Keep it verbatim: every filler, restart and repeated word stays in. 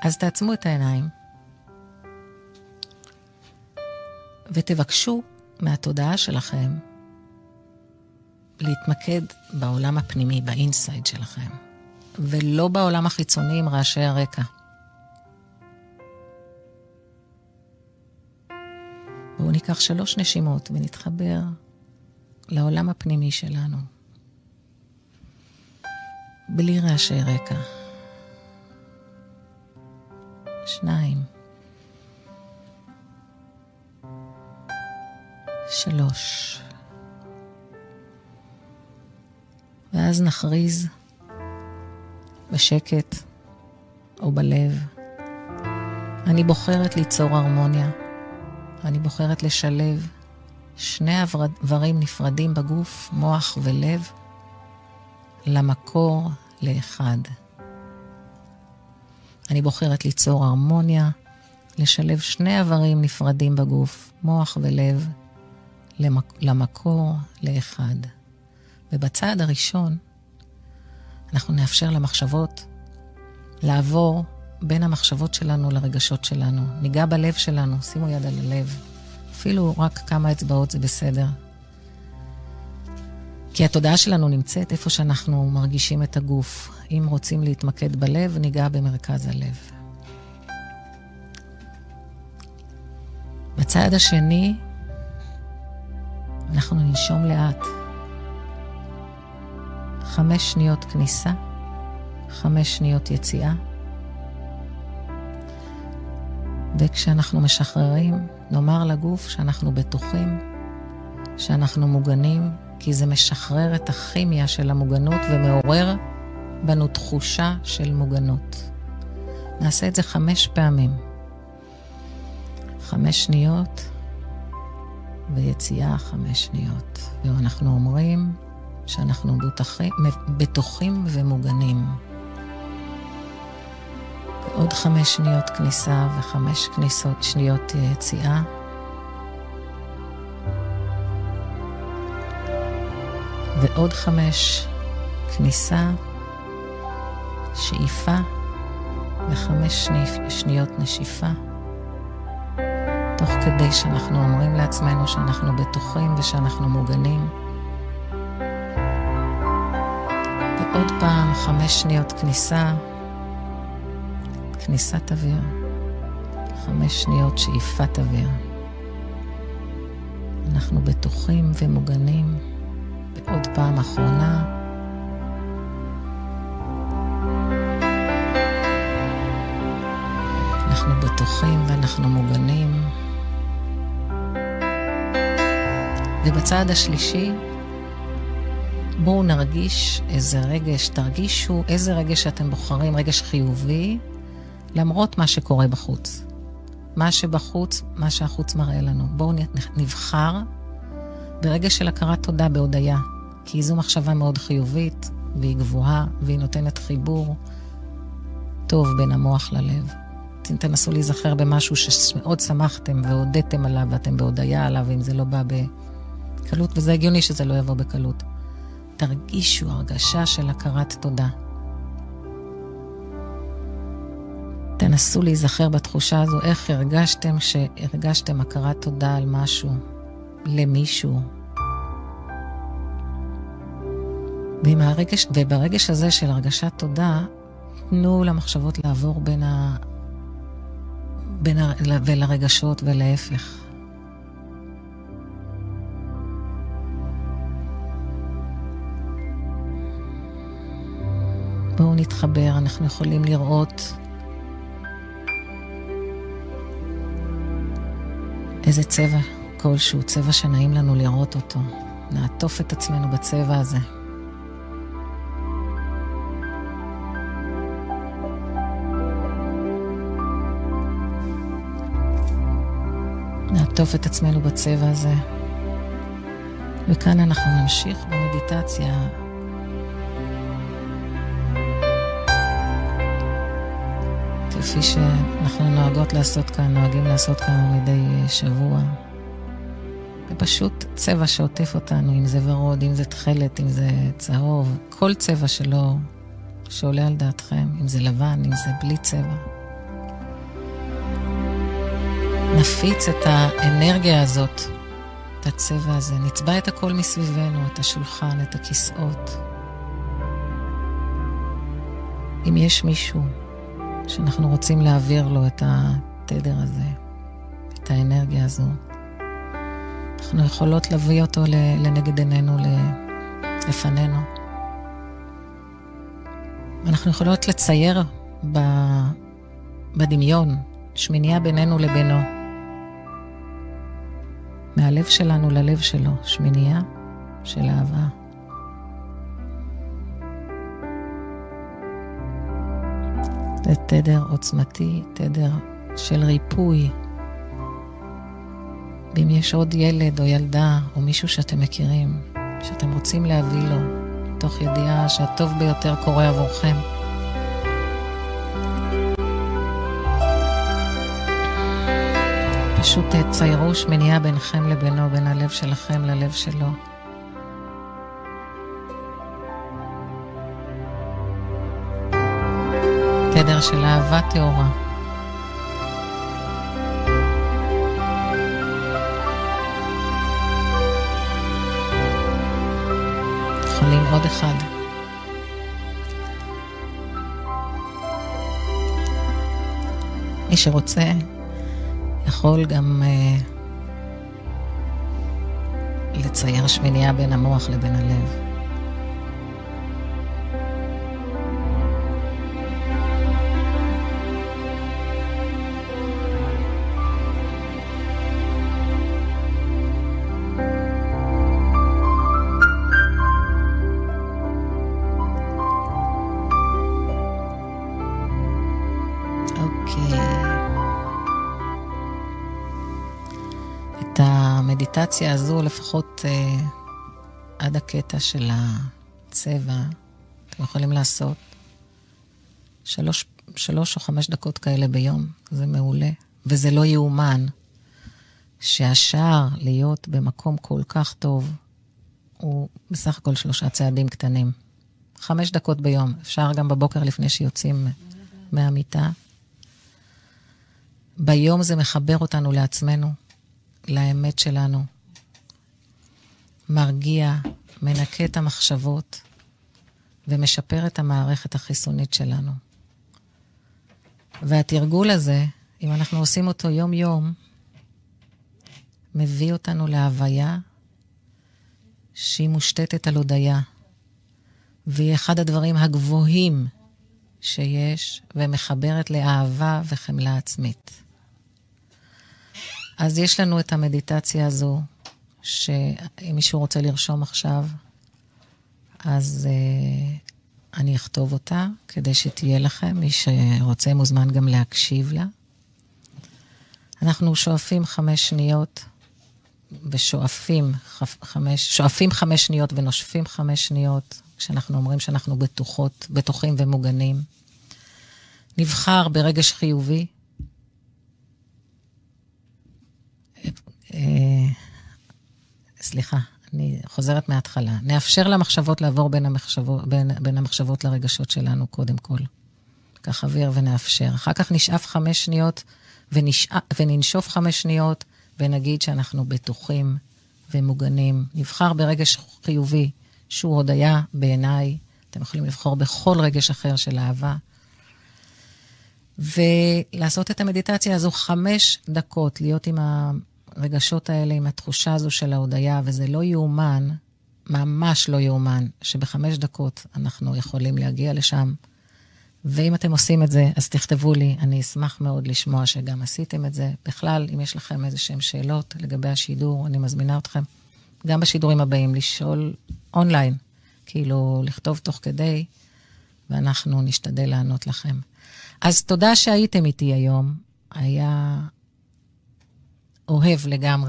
אז תעצמו את העיניים ותבקשו מהתודעה שלכם להתמקד בעולם הפנימי, באינסייד שלכם, ולא בעולם החיצוני עם רעשי הרקע. בואו ניקח שלוש נשימות ונתחבר לעולם הפנימי שלנו. בלי רעשי רקע. שניים. שלוש. ואז נכריז בשקט או בלב. אני בוחרת ליצור הרמוניה. אני בוחרת לשלב שני איברים נפרדים בגוף, מוח ולב, למקור לאחד. אני בוחרת ליצור הרמוניה, לשלב שני איברים נפרדים בגוף, מוח ולב, למקור לאחד. ובצעד הראשון, אנחנו נאפשר למחשבות לעבור בין המחשבות שלנו לרגשות שלנו. ניגע בלב שלנו, שימו יד על הלב. אפילו רק כמה אצבעות זה בסדר. כי התודעה שלנו נמצאת איפה שאנחנו מרגישים את הגוף. אם רוצים להתמקד בלב, ניגע במרכז הלב. בצעד השני, אנחנו ננשום לאט. חמש שניות כניסה, חמש שניות יציאה. וכשאנחנו משחררים, נאמר לגוף שאנחנו בטוחים, שאנחנו מוגנים, כי זה משחרר את הכימיה של המוגנות ומעורר בנו תחושה של מוגנות. נעשה את זה חמש פעמים. חמש שניות ויציאה חמש שניות. ואנחנו אומרים שאנחנו בטוחים, בטוחים ומוגנים. עוד חמש שניות כניסה וחמש כניסות שניות יציאה. ועוד חמש כניסה, שאיפה, וחמש שניות נשיפה. תוך כדי שאנחנו אומרים לעצמנו שאנחנו בטוחים ושאנחנו מוגנים. ועוד פעם חמש שניות כניסה, כניסת אוויר, חמש שניות שאיפת אוויר. אנחנו בטוחים ומוגנים, ועוד פעם אחרונה. אנחנו בטוחים ואנחנו מוגנים. ובצעד השלישי, בואו נרגיש איזה רגש, תרגישו איזה רגש שאתם בוחרים, רגש חיובי, למרות מה שקורה בחוץ. מה שבחוץ, מה שהחוץ מראה לנו. בואו נבחר ברגע של הכרת תודה בהודיה, כי זו מחשבה מאוד חיובית, והיא גבוהה, והיא נותנת חיבור טוב בין המוח ללב. תנסו להיזכר במשהו שמאוד שמחתם והודיתם עליו, ואתם בהודיה עליו, אם זה לא בא בקלות, וזה הגיוני שזה לא יבוא בקלות. תרגישו הרגשה של הכרת תודה. תנסו להיזכר בתחושה הזו, איך הרגשתם שהרגשתם הכרת תודה על משהו, למישהו. הרגש, וברגש הזה של הרגשת תודה, תנו למחשבות לעבור בין ה... בין ה... ולרגשות ולהפך. בואו נתחבר, אנחנו יכולים לראות איזה צבע כלשהו, צבע שנעים לנו לראות אותו. נעטוף את עצמנו בצבע הזה. נעטוף את עצמנו בצבע הזה. וכאן אנחנו נמשיך במדיטציה. כפי שאנחנו נוהגות לעשות כאן, נוהגים לעשות כאן מדי שבוע. ופשוט צבע שעוטף אותנו, אם זה ורוד, אם זה תכלת, אם זה צהוב, כל צבע שלו שעולה על דעתכם, אם זה לבן, אם זה בלי צבע. נפיץ את האנרגיה הזאת, את הצבע הזה, נצבע את הכל מסביבנו, את השולחן, את הכיסאות. אם יש מישהו שאנחנו רוצים להעביר לו את התדר הזה, את האנרגיה הזו, אנחנו יכולות להביא אותו לנגד עינינו, לפנינו. אנחנו יכולות לצייר בדמיון שמיניה בינינו לבינו, מהלב שלנו ללב שלו, שמיניה של אהבה. זה תדר עוצמתי, תדר של ריפוי. אם יש עוד ילד או ילדה או מישהו שאתם מכירים, שאתם רוצים להביא לו, תוך ידיעה שהטוב ביותר קורה עבורכם, פשוט תציירו שמיניה ביניכם לבינו, בין הלב שלכם ללב שלו. תדר של אהבה טהורה. יכולים עוד אחד. מי שרוצה יכול גם uh, לצייר שמיניה בין המוח לבין הלב. המדיטציה הזו, לפחות אה, עד הקטע של הצבע, אתם יכולים לעשות שלוש, שלוש או חמש דקות כאלה ביום. זה מעולה, וזה לא יאומן שהשער להיות במקום כל כך טוב הוא בסך הכל שלושה צעדים קטנים. חמש דקות ביום, אפשר גם בבוקר לפני שיוצאים מהמיטה. ביום זה מחבר אותנו לעצמנו, לאמת שלנו, מרגיע, מנקה את המחשבות ומשפר את המערכת החיסונית שלנו. והתרגול הזה, אם אנחנו עושים אותו יום יום, מביא אותנו להוויה שהיא מושתתת על הודיה, והיא אחד הדברים הגבוהים שיש, ומחברת לאהבה וחמלה עצמית. אז יש לנו את המדיטציה הזו, שאם מישהו רוצה לרשום עכשיו, אז uh, אני אכתוב אותה, כדי שתהיה לכם. מי שרוצה מוזמן גם להקשיב לה. אנחנו שואפים חמש שניות, ושואפים חמש, שואפים חמש שניות ונושפים חמש שניות, כשאנחנו אומרים שאנחנו בטוחות, בטוחים ומוגנים. נבחר ברגש חיובי, Uh, סליחה, אני חוזרת מההתחלה. נאפשר למחשבות לעבור בין המחשבות, בין, בין המחשבות לרגשות שלנו קודם כל. כך אוויר ונאפשר. אחר כך נשאף חמש שניות ונשא, וננשוף חמש שניות ונגיד שאנחנו בטוחים ומוגנים. נבחר ברגש חיובי שהוא הודיה בעיניי. אתם יכולים לבחור בכל רגש אחר של אהבה. ולעשות את המדיטציה הזו חמש דקות, להיות עם ה... רגשות האלה, עם התחושה הזו של ההודעה, וזה לא יאומן, ממש לא יאומן, שבחמש דקות אנחנו יכולים להגיע לשם. ואם אתם עושים את זה, אז תכתבו לי, אני אשמח מאוד לשמוע שגם עשיתם את זה. בכלל, אם יש לכם איזשהם שאלות לגבי השידור, אני מזמינה אתכם, גם בשידורים הבאים, לשאול אונליין, כאילו לכתוב תוך כדי, ואנחנו נשתדל לענות לכם. אז תודה שהייתם איתי היום, היה... אוהב לגמרי.